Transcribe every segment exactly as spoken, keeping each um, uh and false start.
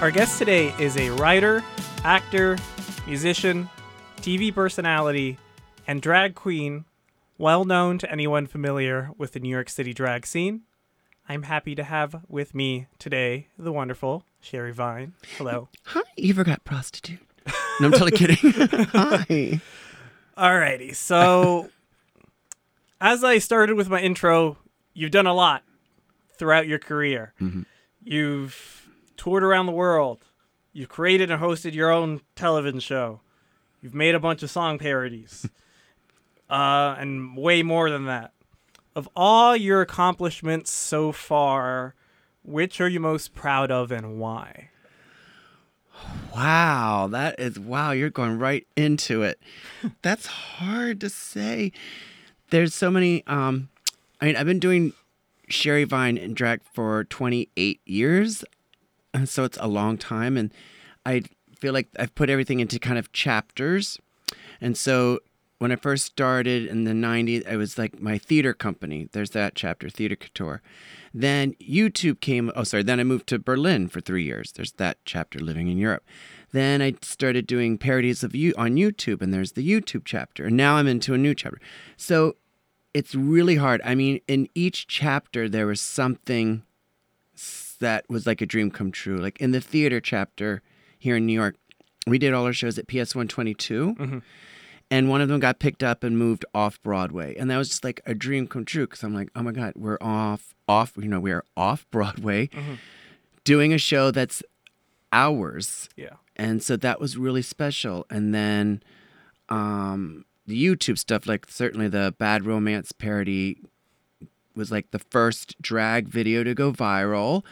Our guest today is a writer, actor, musician, T V personality, and drag queen, well known to anyone familiar with the New York City drag scene. I'm happy to have with me today the wonderful Sherry Vine. Hello. Hi, you forgot prostitute. No, I'm totally kidding. Hi. Alrighty, so as I started with my intro, you've done a lot throughout your career. Mm-hmm. You've toured around the world. You've created and hosted your own television show. You've made a bunch of song parodies. uh, and way more than that. Of all your accomplishments so far, which are you most proud of and why? Wow, that is, wow, you're going right into it. That's hard to say. There's so many, um, I mean, I've been doing Sherry Vine and drag for twenty-eight years, and so it's a long time, and I feel like I've put everything into kind of chapters. And so when I first started in the nineties, it was like my theater company. There's that chapter, Theater Couture. Then YouTube came, oh, sorry, then I moved to Berlin for three years. There's that chapter, Living in Europe. Then I started doing parodies of you on YouTube, and there's the YouTube chapter. And now I'm into a new chapter. So it's really hard. I mean, in each chapter, there was something that was like a dream come true. Like in the theater chapter here in New York, we did all our shows at P S one twenty-two. Mm-hmm. And one of them got picked up and moved off Broadway. And that was just like a dream come true. Because I'm like, oh my God, we're off, off, you know, we're off Broadway mm-hmm. doing a show that's hours. Yeah. And so that was really special. And then um, the YouTube stuff, like certainly the Bad Romance parody was like the first drag video to go viral.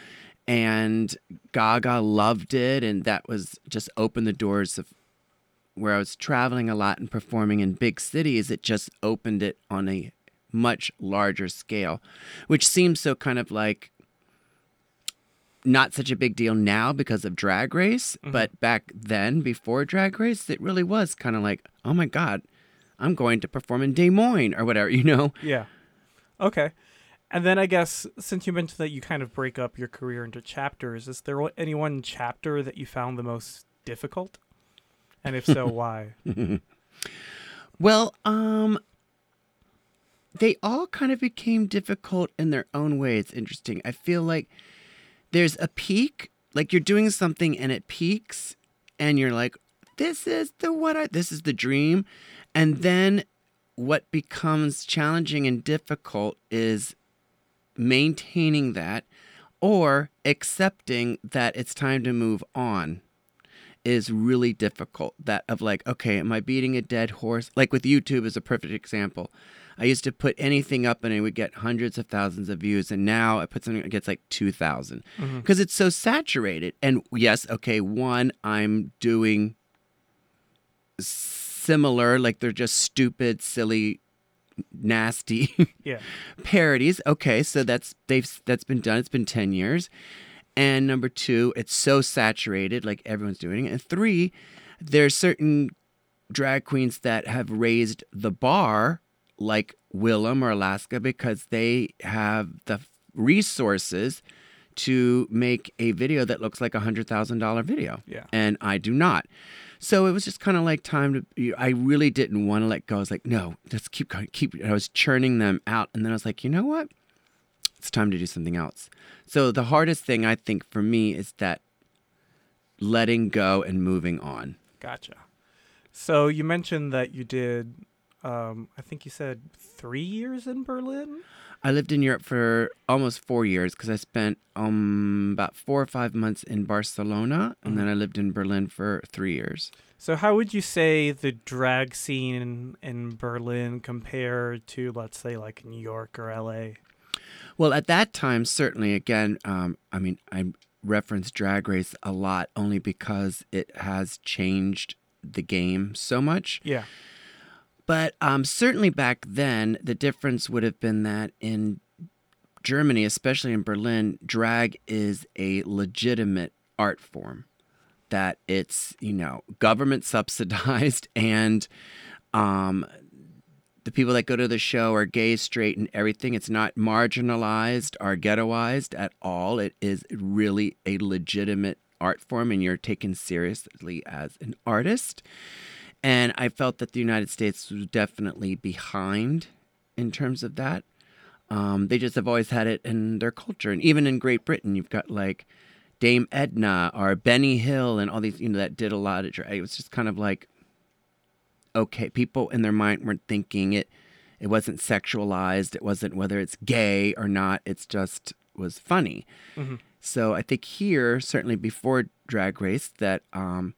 And Gaga loved it. And that was just opened the doors of, where I was traveling a lot and performing in big cities, it just opened it on a much larger scale, which seems so kind of like not such a big deal now because of Drag Race. Mm-hmm. But back then, before Drag Race, it really was kind of like, oh my God, I'm going to perform in Des Moines or whatever, you know? Yeah. Okay. And then I guess since you mentioned that you kind of break up your career into chapters, is there any one chapter that you found the most difficult? And if so, why? Well, um, they all kind of became difficult in their own way. It's interesting. I feel like there's a peak, like you're doing something and it peaks and you're like, this is the what I, this is the dream. And then what becomes challenging and difficult is maintaining that or accepting that it's time to move on. Is really difficult. That of like, okay, am I beating a dead horse? Like with YouTube is a perfect example. I used to put anything up and it would get hundreds of thousands of views. And now I put something, it gets like two thousand because mm-hmm. it's so saturated. And yes, okay, one, I'm doing similar, like they're just stupid, silly, nasty yeah. parodies. Okay, so that's they've that's been done. It's been ten years. And number two, it's so saturated, like everyone's doing it. And three, there's certain drag queens that have raised the bar, like Willem or Alaska, because they have the resources to make a video that looks like a one hundred thousand dollars video. Yeah. And I do not. So it was just kind of like time to, I really didn't want to let go. I was like, no, let's keep going. Keep. And I was churning them out. And then I was like, you know what? It's time to do something else. So the hardest thing I think for me is that letting go and moving on. Gotcha. So you mentioned that you did, um, I think you said three years in Berlin? I lived in Europe for almost four years because I spent um, about four or five months in Barcelona. Mm-hmm. And then I lived in Berlin for three years. So how would you say the drag scene in, in Berlin compared to, let's say, like New York or L A? Well, at that time, certainly, again, um, I mean, I reference Drag Race a lot only because it has changed the game so much. Yeah. But um, certainly back then, the difference would have been that in Germany, especially in Berlin, drag is a legitimate art form. That it's, you know, government subsidized and... Um, the people that go to the show are gay, straight, and everything. It's not marginalized or ghettoized at all. It is really a legitimate art form and you're taken seriously as an artist. And I felt that the United States was definitely behind in terms of that. Um, they just have always had it in their culture. And even in Great Britain, you've got like Dame Edna or Benny Hill and all these, you know, that did a lot of drag. It was just kind of like, okay, people in their mind weren't thinking it. It wasn't sexualized. It wasn't whether it's gay or not. It's just was funny. Mm-hmm. So I think here, certainly before Drag Race, that um,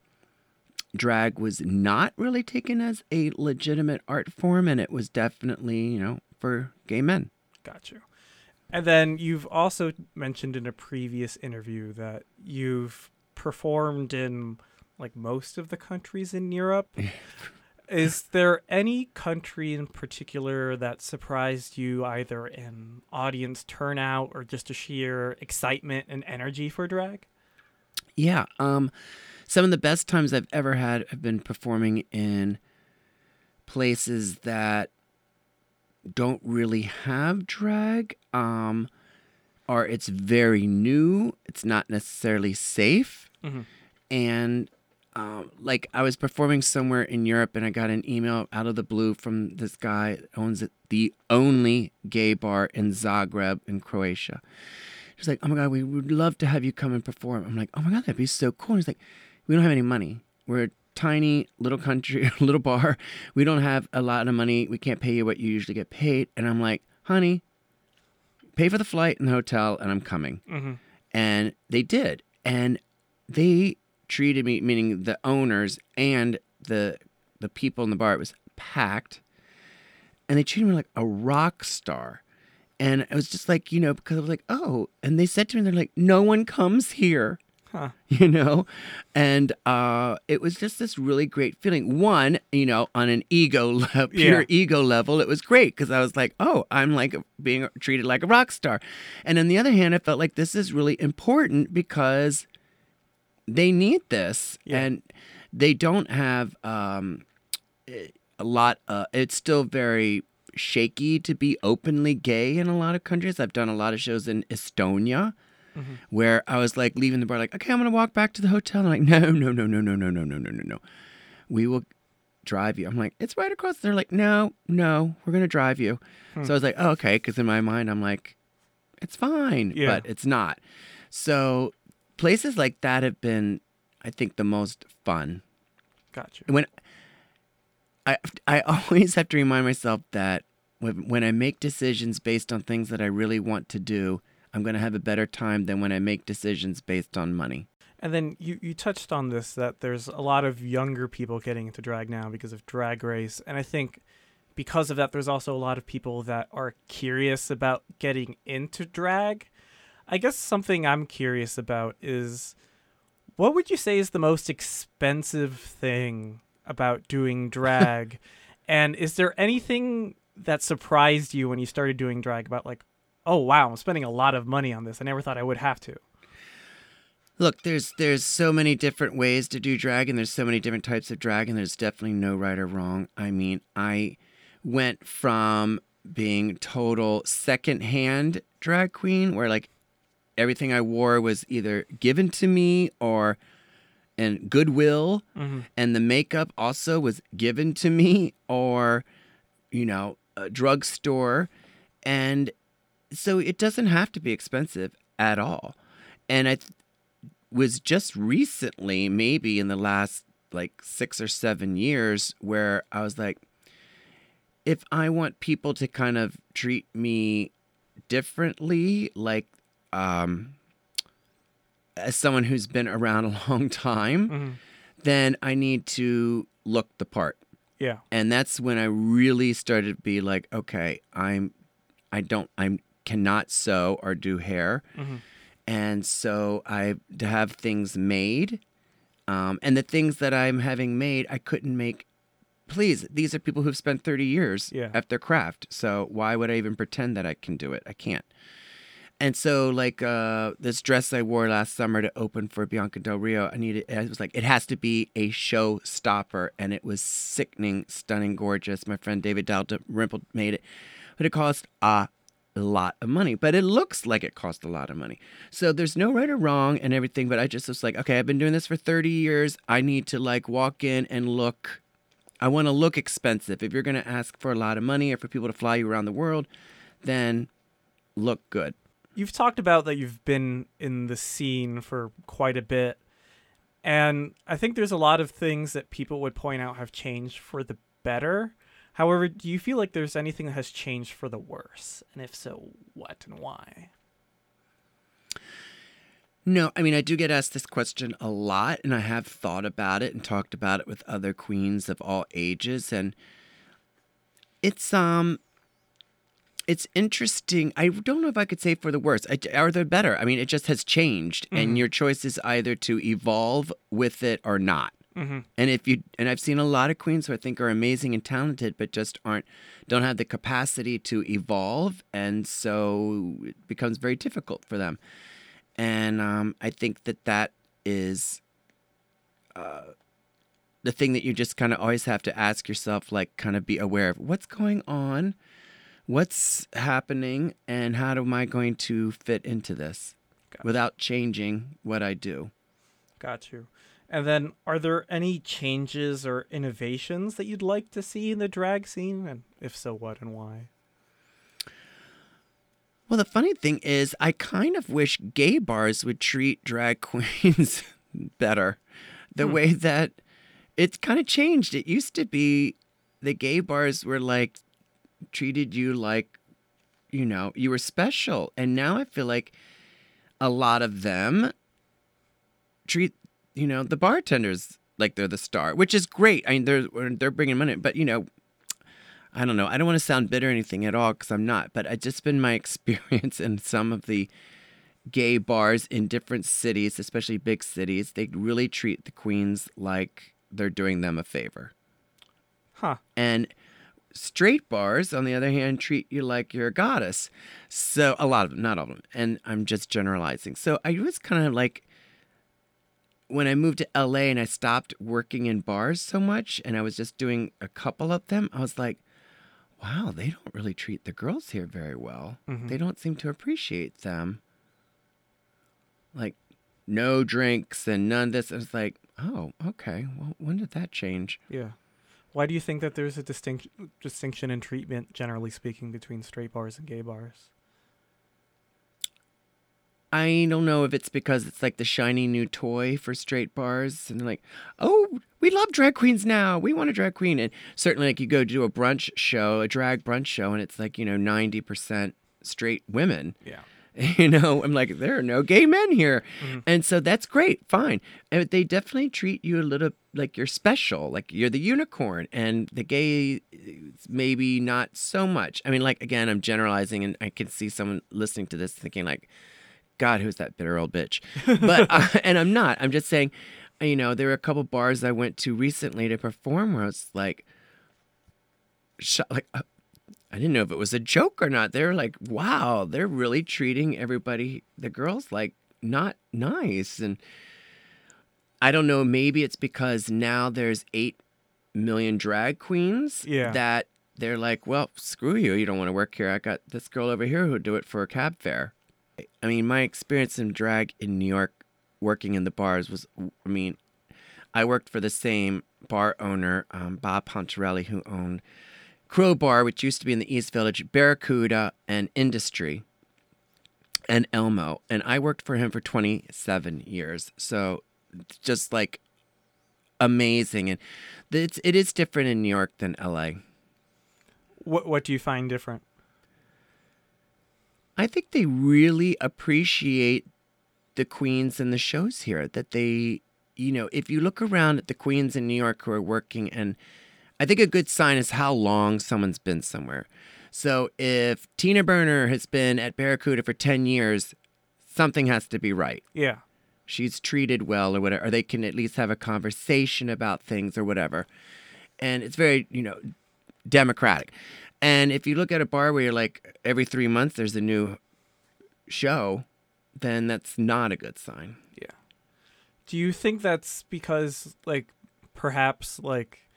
drag was not really taken as a legitimate art form. And it was definitely, you know, for gay men. Got you. And then you've also mentioned in a previous interview that you've performed in like most of the countries in Europe. Is there any country in particular that surprised you either in audience turnout or just a sheer excitement and energy for drag? Yeah. Um, some of the best times I've ever had have been performing in places that don't really have drag, um, or it's very new. It's not necessarily safe. Mm-hmm. And um, like I was performing somewhere in Europe and I got an email out of the blue from this guy that owns the only gay bar in Zagreb in Croatia. He's like, oh my God, we would love to have you come and perform. I'm like, oh my God, that'd be so cool. And he's like, we don't have any money. We're a tiny little country, little bar. We don't have a lot of money. We can't pay you what you usually get paid. And I'm like, honey, pay for the flight and the hotel and I'm coming. Mm-hmm. And they did. And they treated me, meaning the owners and the the people in the bar, it was packed. And they treated me like a rock star. And I was just like, you know, because I was like, oh. And they said to me, they're like, no one comes here. Huh. You know, and uh, it was just this really great feeling. One, you know, on an ego, le- pure yeah. ego level, it was great because I was like, oh, I'm like being treated like a rock star. And on the other hand, I felt like this is really important because they need this yeah. and they don't have um, a lot. Of, it's still very shaky to be openly gay in a lot of countries. I've done a lot of shows in Estonia. Mm-hmm. Where I was like leaving the bar, like, okay, I'm gonna walk back to the hotel. And I'm like, no, no, no, no, no, no, no, no, no, no, no. We will drive you. I'm like, it's right across. They're like, no, no, we're gonna drive you. Hmm. So I was like, oh, okay, because in my mind, I'm like, it's fine, yeah. but it's not. So places like that have been, I think, the most fun. Gotcha. When I I always have to remind myself that when when I make decisions based on things that I really want to do, I'm going to have a better time than when I make decisions based on money. And then you, you touched on this, that there's a lot of younger people getting into drag now because of Drag Race. And I think because of that, there's also a lot of people that are curious about getting into drag. I guess something I'm curious about is, what would you say is the most expensive thing about doing drag? And is there anything that surprised you when you started doing drag about like, oh, wow, I'm spending a lot of money on this. I never thought I would have to. Look, there's there's so many different ways to do drag, and there's so many different types of drag, and there's definitely no right or wrong. I mean, I went from being total secondhand drag queen, where like everything I wore was either given to me or in Goodwill, mm-hmm. and the makeup also was given to me or, you know, a drugstore, and so it doesn't have to be expensive at all. And I th- was just recently, maybe in the last like six or seven years, where I was like, if I want people to kind of treat me differently, like um, as someone who's been around a long time, mm-hmm. then I need to look the part. Yeah. And that's when I really started to be like, okay, I'm, I don't, I'm, cannot sew or do hair. Mm-hmm. And so I have things made. Um, and the things that I'm having made, I couldn't make. Please, these are people who've spent thirty years yeah. at their craft. So why would I even pretend that I can do it? I can't. And so like uh, this dress I wore last summer to open for Bianca Del Rio, I needed, I was like, it has to be a showstopper. And it was sickening, stunning, gorgeous. My friend David Dalton-Rimple made it. But it cost a a lot of money, but it looks like it cost a lot of money. So there's no right or wrong and everything, but I just was like, okay, I've been doing this for thirty years. I need to like walk in and look. I want to look expensive. If you're going to ask for a lot of money or for people to fly you around the world, then look good. You've talked about that you've been in the scene for quite a bit. And I think there's a lot of things that people would point out have changed for the better. However, do you feel like there's anything that has changed for the worse? And if so, what and why? No, I mean, I do get asked this question a lot, and I have thought about it and talked about it with other queens of all ages. And it's, um... It's interesting. I don't know if I could say for the worse. Are there better? I mean, it just has changed, mm-hmm. and your choice is either to evolve with it or not. Mm-hmm. And if you and I've seen a lot of queens who I think are amazing and talented, but just aren't don't have the capacity to evolve, and so it becomes very difficult for them. And um, I think that that is uh, the thing that you just kind of always have to ask yourself, like, kind of be aware of what's going on. What's happening and how am I going to fit into this Got without changing what I do? Got you. And then are there any changes or innovations that you'd like to see in the drag scene? And if so, what and why? Well, the funny thing is I kind of wish gay bars would treat drag queens better. The hmm. way that it's kind of changed. It used to be the gay bars were like, treated you like, you know, you were special. And now I feel like a lot of them treat, you know, the bartenders like they're the star, which is great. I mean, they're they're bringing money, but, you know, I don't know. I don't want to sound bitter or anything at all because I'm not, but it's just been my experience in some of the gay bars in different cities, especially big cities. They really treat the queens like they're doing them a favor. Huh. And straight bars, on the other hand, treat you like you're a goddess. So a lot of them, not all of them. And I'm just generalizing. So I was kind of like, when I moved to L A and I stopped working in bars so much, and I was just doing a couple of them, I was like, wow, they don't really treat the girls here very well. Mm-hmm. They don't seem to appreciate them. Like, no drinks and none of this. I was like, oh, okay. Well, when did that change? Yeah. Why do you think that there's a distinct distinction in treatment, generally speaking, between straight bars and gay bars? I don't know if it's because it's like the shiny new toy for straight bars. And they're like, oh, we love drag queens now. We want a drag queen. And certainly like you go do a brunch show, a drag brunch show, and it's like, you know, ninety percent straight women. Yeah. You know, I'm like, there are no gay men here. Mm-hmm. And so that's great. Fine. And they definitely treat you a little like you're special, like you're the unicorn, and the gay, maybe not so much. I mean, like, again, I'm generalizing, and I can see someone listening to this thinking like, God, who's that bitter old bitch? But uh, and I'm not. I'm just saying, you know, there were a couple bars I went to recently to perform where I was like, sh- like, uh, I didn't know if it was a joke or not. They're like, wow, they're really treating everybody, the girls, like not nice. And I don't know, maybe it's because now there's eight million drag queens yeah. that they're like, well, screw you. You don't want to work here. I got this girl over here who'll do it for a cab fare. I mean, my experience in drag in New York working in the bars was, I mean, I worked for the same bar owner, um, Bob Pontarelli, who owned Crow Bar, which used to be in the East Village, Barracuda, and Industry, and Elmo. And I worked for him for twenty-seven years. So just like amazing. And it's, it is different in New York than L A. What, what do you find different? I think they really appreciate the queens and the shows here. That they, you know, if you look around at the queens in New York who are working, and I think a good sign is how long someone's been somewhere. So if Tina Burner has been at Barracuda for ten years, something has to be right. Yeah. She's treated well or whatever, or they can at least have a conversation about things or whatever. And it's very, you know, democratic. And if you look at a bar where you're like every three months there's a new show, then that's not a good sign. Yeah. Do you think that's because like perhaps like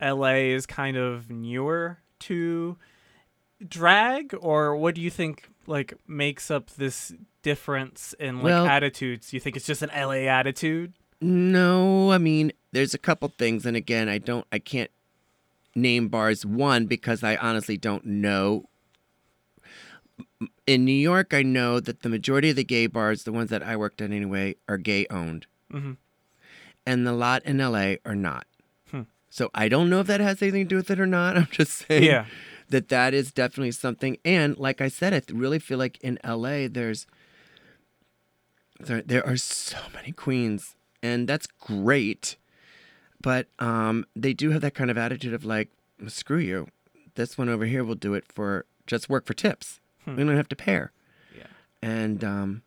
L A is kind of newer to drag, or what do you think like makes up this difference in like well, attitudes? You think it's just an L A attitude? No, I mean, there's a couple things, and again, I don't, I can't name bars. One, because I honestly don't know. In New York, I know that the majority of the gay bars, the ones that I worked at anyway, are gay owned, mm-hmm. and the lot in L A are not. Hmm. So I don't know if that has anything to do with it or not. I'm just saying yeah. that that is definitely something. And like I said, I really feel like in L A, there's there, there are so many queens, and that's great. But um, they do have that kind of attitude of like, screw you. This one over here will do it for just work for tips. Hmm. We don't have to pair. Yeah. And um,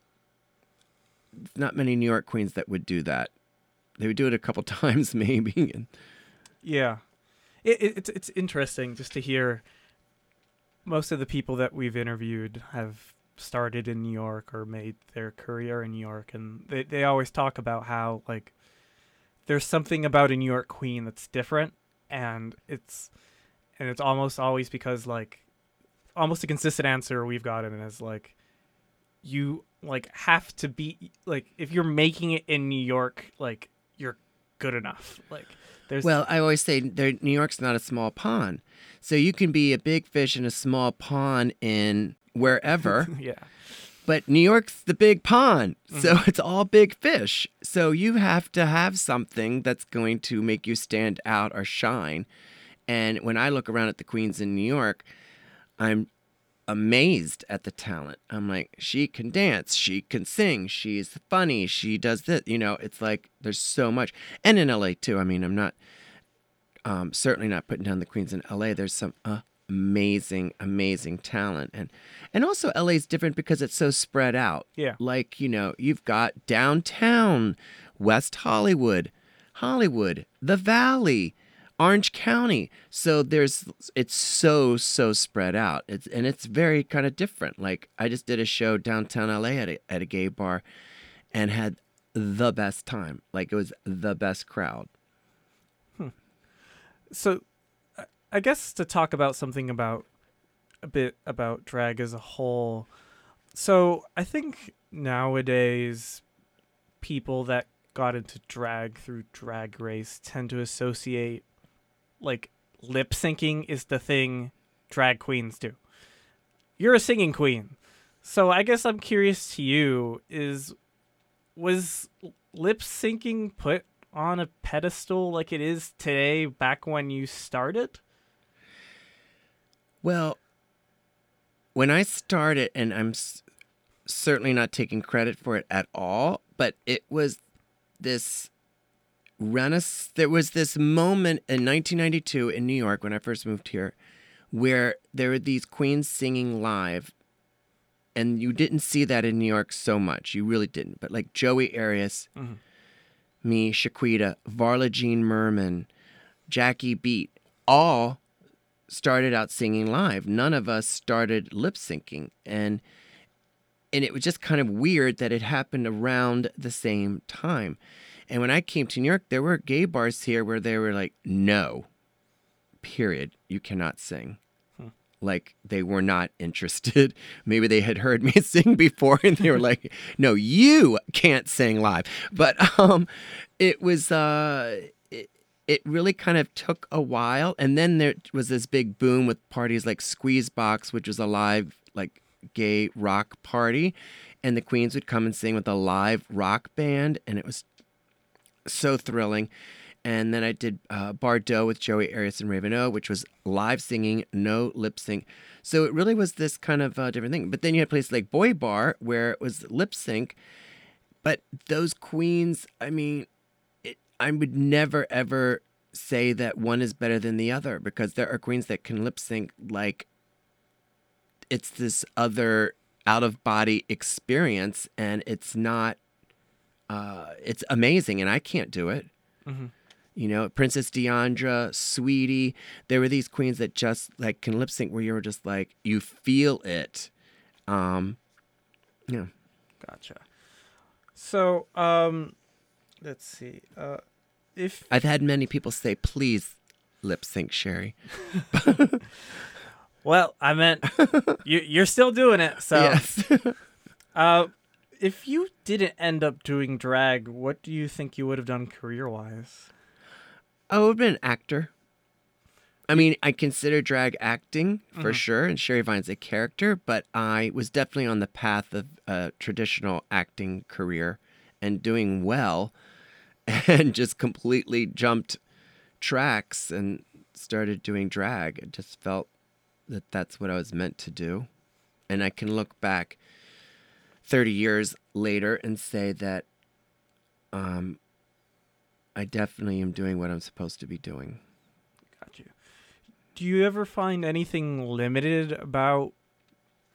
not many New York queens that would do that. They would do it a couple times maybe. And... Yeah. It, it, it's, it's interesting just to hear most of the people that we've interviewed have started in New York or made their career in New York. And they, they always talk about how like, there's something about a New York queen that's different, and it's and it's almost always because like almost a consistent answer we've gotten is like you like have to be like if you're making it in New York, like you're good enough. Like there's Well, I always say there New York's not a small pond. So you can be a big fish in a small pond in wherever. yeah. But New York's the big pond, so mm-hmm. it's all big fish. So you have to have something that's going to make you stand out or shine. And when I look around at the queens in New York, I'm amazed at the talent. I'm like, she can dance, she can sing, she's funny, she does this. You know, it's like there's so much. And in L A too. I mean, I'm not, um, certainly not putting down the queens in L A. There's some... Uh, amazing amazing talent, and and also L A's different because it's so spread out. Yeah, like, you know, you've got downtown, West Hollywood, Hollywood, the Valley, Orange County. So there's it's so so spread out. It's and it's very kind of different. Like I just did a show downtown L A at a, at a gay bar, and had the best time. Like it was the best crowd. Hmm. So. I guess to talk about something about a bit about drag as a whole. So I think nowadays people that got into drag through Drag Race tend to associate like lip syncing is the thing drag queens do. You're a singing queen. So I guess I'm curious to you is, was lip syncing put on a pedestal like it is today back when you started? Well, when I started, and I'm s- certainly not taking credit for it at all, but it was this renaissance. There was this moment in nineteen ninety-two in New York when I first moved here where there were these queens singing live, and you didn't see that in New York so much. You really didn't. But like Joey Arias, mm-hmm. me, Shaquita, Varla Jean Merman, Jackie Beat, all started out singing live. None of us started lip syncing. And and it was just kind of weird that it happened around the same time. And when I came to New York, there were gay bars here where they were like, no, period, you cannot sing. Hmm. Like they were not interested. Maybe they had heard me sing before and they were like, no, you can't sing live. But um, it was... Uh, It really kind of took a while, and then there was this big boom with parties like Squeeze Box, which was a live like gay rock party, and the queens would come and sing with a live rock band, and it was so thrilling. And then I did uh, Bardot with Joey Arias and Raven O, which was live singing, no lip sync. So it really was this kind of uh, different thing. But then you had places like Boy Bar where it was lip sync, but those queens, I mean. I would never, ever say that one is better than the other, because there are queens that can lip sync like it's this other out-of-body experience, and it's not, uh, it's amazing, and I can't do it. Mm-hmm. You know, Princess Deandra, Sweetie, there were these queens that just like can lip sync where you were just like, you feel it. Um, yeah. Gotcha. So, um... let's see. Uh, if I've had many people say, please lip sync, Sherry. Well, I meant you, you're still doing it. So, yes. uh, if you didn't end up doing drag, what do you think you would have done career-wise? I would have been an actor. I mean, I consider drag acting for mm-hmm. sure, and Sherry Vine's a character, but I was definitely on the path of a traditional acting career and doing well, and just completely jumped tracks and started doing drag. I just felt that that's what I was meant to do. And I can look back thirty years later and say that um, I definitely am doing what I'm supposed to be doing. Got you. Do you ever find anything limited about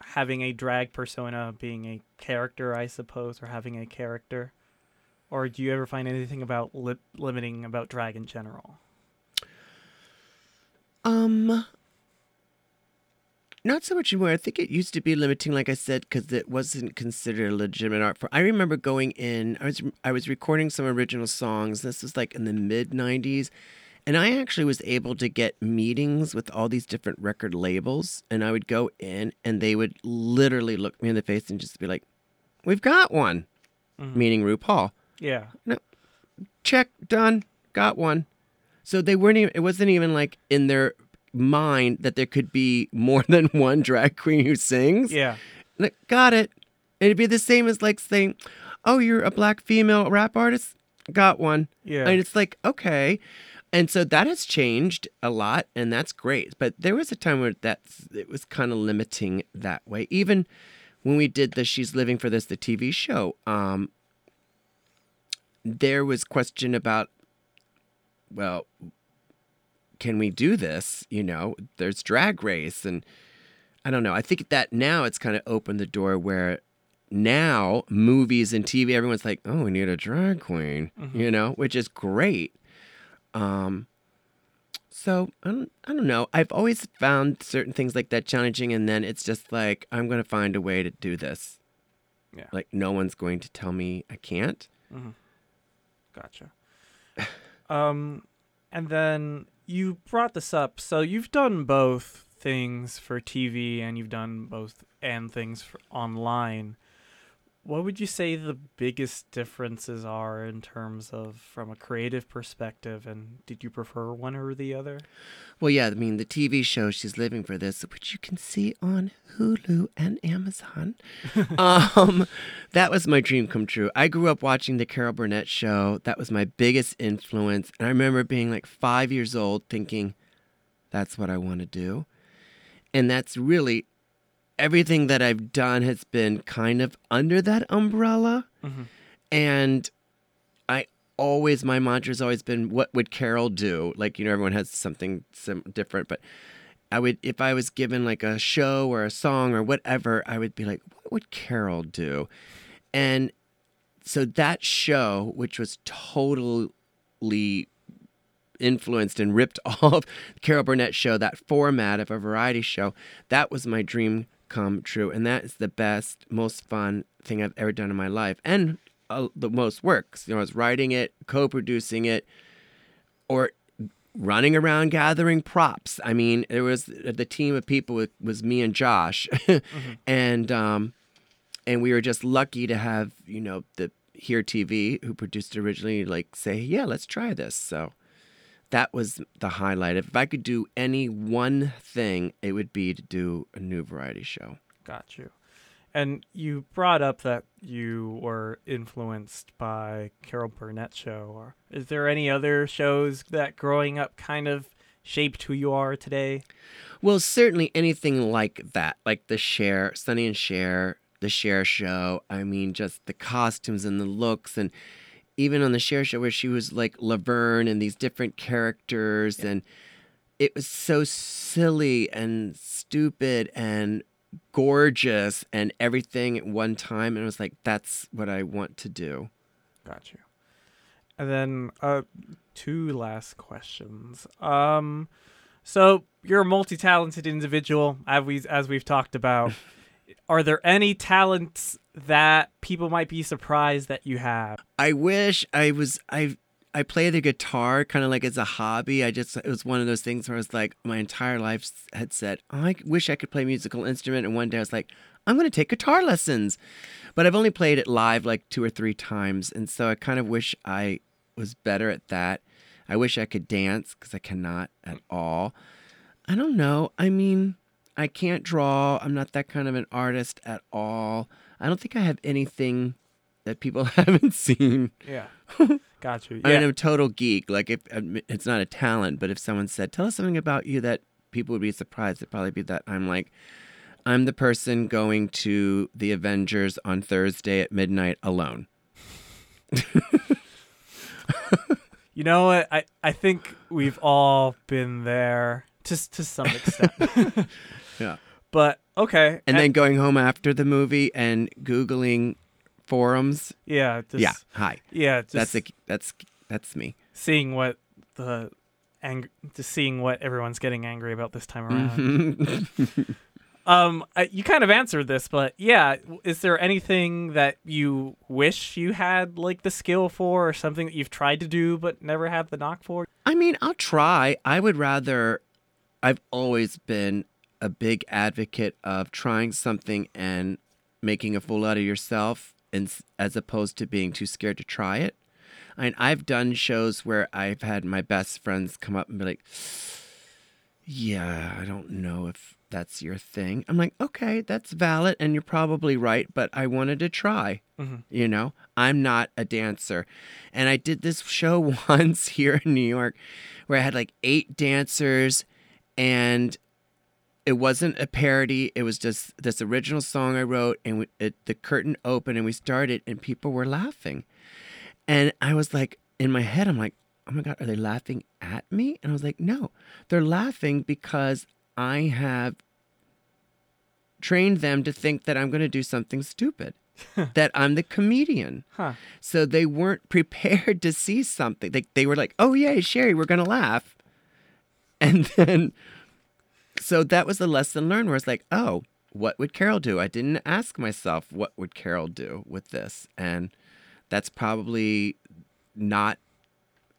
having a drag persona, being a character, I suppose, or having a character? Or do you ever find anything about li- limiting about drag in general? Um, not so much anymore. I think it used to be limiting, like I said, because it wasn't considered a legitimate art form. I remember going in, I was I was recording some original songs. This was like in the mid nineties. And I actually was able to get meetings with all these different record labels, and I would go in and they would literally look me in the face and just be like, we've got one, mm-hmm. meaning RuPaul. Yeah. No, check, done, got one. So they weren't even, it wasn't even like in their mind that there could be more than one drag queen who sings. Yeah. Like, got it. It'd be the same as like saying, oh, you're a black female rap artist? Got one. Yeah. And it's like, okay. And so that has changed a lot, and that's great. But there was a time where that's, it was kind of limiting that way. Even when we did the She's Living for This, the T V show, um, there was question about, well, can we do this? You know, there's Drag Race. And I don't know. I think that now it's kind of opened the door where now movies and T V, everyone's like, oh, we need a drag queen, mm-hmm. you know, which is great. Um, so I don't, I don't know. I've always found certain things like that challenging. And then it's just like, I'm going to find a way to do this. Yeah. Like no one's going to tell me I can't. Mm-hmm. Gotcha. um, and then you brought this up. So you've done both things for T V and you've done both and things for online. What would you say the biggest differences are in terms of from a creative perspective? And did you prefer one or the other? Well, yeah, I mean, the T V show, She's Living for This, which you can see on Hulu and Amazon. um, that was my dream come true. I grew up watching the Carol Burnett Show. That was my biggest influence. And I remember being like five years old thinking, that's what I want to do. And that's really... everything that I've done has been kind of under that umbrella. Mm-hmm. And I always, my mantra has always been, what would Carol do? Like, you know, everyone has something sim- different, but I would, if I was given like a show or a song or whatever, I would be like, what would Carol do? And so that show, which was totally influenced and ripped off Carol Burnett's show, that format of a variety show, that was my dream come true, and that is the best, most fun thing I've ever done in my life, and uh, the most work. So, you know, I was writing it, co-producing it, or running around gathering props. I mean, there was the team of people with, was me and Josh, mm-hmm. and um, and we were just lucky to have, you know, the Here T V who produced it originally, like say, yeah, let's try this. So that was the highlight. If I could do any one thing, it would be to do a new variety show. Got you. And you brought up that you were influenced by Carol Burnett Show. Or is there any other shows that growing up kind of shaped who you are today? Well, certainly anything like that, like the Cher, Sonny and Cher, the Cher Show. I mean, just the costumes and the looks, and even on the Cher Show where she was like Laverne and these different characters. Yeah. And it was so silly and stupid and gorgeous and everything at one time. And it was like, that's what I want to do. Got you. And then uh, two last questions. Um, so you're a multi-talented individual, as, we, as we've talked about. Are there any talents that people might be surprised that you have? I wish I was, I I play the guitar kind of like as a hobby. I just, it was one of those things where I was like, my entire life had said, oh, I wish I could play a musical instrument. And one day I was like, I'm going to take guitar lessons. But I've only played it live like two or three times. And so I kind of wish I was better at that. I wish I could dance because I cannot at all. I don't know. I mean, I can't draw. I'm not that kind of an artist at all. I don't think I have anything that people haven't seen. Yeah. Got you. Yeah. I mean, I'm a total geek. Like, if it's not a talent, but if someone said, tell us something about you that people would be surprised, it'd probably be that I'm like, I'm the person going to the Avengers on Thursday at midnight alone. You know what? I, I think we've all been there, just to some extent. Yeah. But, okay. And, and then going home after the movie and Googling forums. Yeah. Just, yeah. Hi. Yeah. Just that's a, that's that's me. Seeing what the ang- just seeing what everyone's getting angry about this time around. Mm-hmm. um, I, you kind of answered this, but yeah, is there anything that you wish you had like the skill for, or something that you've tried to do but never had the knock for? I mean, I'll try. I would rather. I've always been a big advocate of trying something and making a fool out of yourself, and as opposed to being too scared to try it. I mean, I've done shows where I've had my best friends come up and be like, yeah, I don't know if that's your thing. I'm like, okay, that's valid and you're probably right, but I wanted to try. Mm-hmm. You know, I'm not a dancer. And I did this show once here in New York where I had like eight dancers, and it wasn't a parody. It was just this original song I wrote, and we, it, the curtain opened, and we started, and people were laughing. And I was like, in my head, I'm like, oh, my God, are they laughing at me? And I was like, no, they're laughing because I have trained them to think that I'm going to do something stupid, that I'm the comedian. Huh. So they weren't prepared to see something. They, they were like, oh, yeah, Sherry, we're going to laugh. And then... So that was the lesson learned, where it's like, oh, what would Carol do? I didn't ask myself, what would Carol do with this? And that's probably not,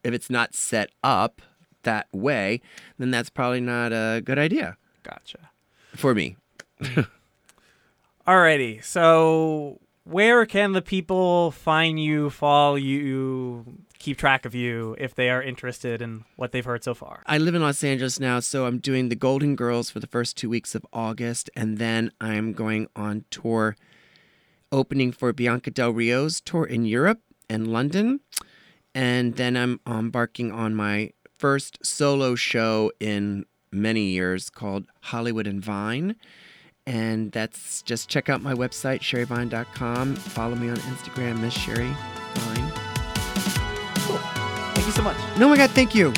if it's not set up that way, then that's probably not a good idea. Gotcha. For me. Alrighty. So where can the people find you, follow you, keep track of you if they are interested in what they've heard so far? I live in Los Angeles now, so I'm doing the Golden Girls for the first two weeks of August, and then I'm going on tour, opening for Bianca Del Rio's tour in Europe and London, and then I'm embarking on my first solo show in many years called Hollywood and Vine. And that's, just check out my website, sherry vine dot com. Follow me on Instagram, Miss Sherry Vine. Cool. Thank you so much. No, my God, thank you.